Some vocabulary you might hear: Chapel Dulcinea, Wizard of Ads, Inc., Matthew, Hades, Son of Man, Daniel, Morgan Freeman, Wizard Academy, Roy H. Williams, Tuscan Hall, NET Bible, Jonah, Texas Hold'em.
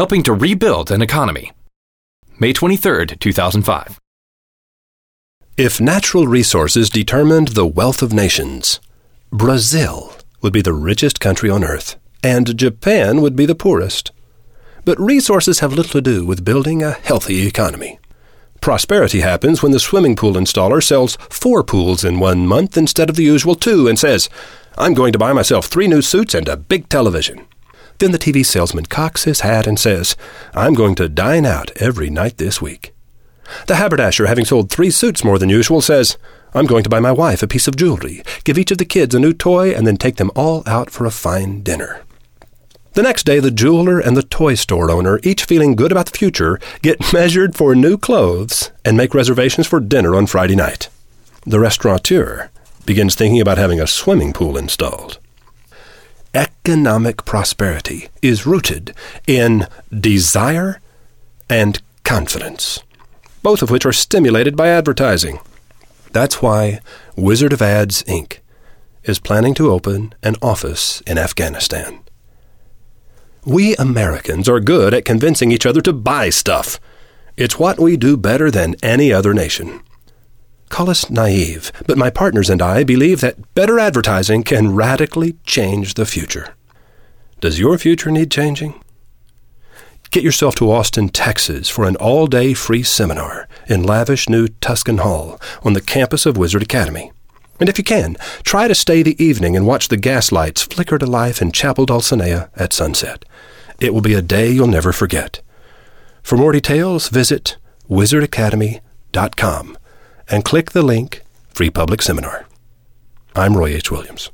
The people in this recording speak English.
helping to rebuild an economy. May 23, 2005. If natural resources determined the wealth of nations, Brazil would be the richest country on earth, and Japan would be the poorest. But resources have little to do with building a healthy economy. Prosperity happens when the swimming pool installer sells 4 pools in 1 month instead of the usual 2 and says, "I'm going to buy myself 3 new suits and a big television." Then the TV salesman cocks his hat and says, "I'm going to dine out every night this week." The haberdasher, having sold 3 suits more than usual, says, "I'm going to buy my wife a piece of jewelry, give each of the kids a new toy, and then take them all out for a fine dinner." The next day, the jeweler and the toy store owner, each feeling good about the future, get measured for new clothes and make reservations for dinner on Friday night. The restaurateur begins thinking about having a swimming pool installed. Economic prosperity is rooted in desire and confidence, both of which are stimulated by advertising. That's why Wizard of Ads, Inc. is planning to open an office in Afghanistan. We Americans are good at convincing each other to buy stuff. It's what we do better than any other nation. Call us naive, but my partners and I believe that better advertising can radically change the future. Does your future need changing? Get yourself to Austin, Texas for an all-day free seminar in lavish new Tuscan Hall on the campus of Wizard Academy. And if you can, try to stay the evening and watch the gas lights flicker to life in Chapel Dulcinea at sunset. It will be a day you'll never forget. For more details, visit wizardacademy.com and click the link, Free Public Seminar. I'm Roy H. Williams.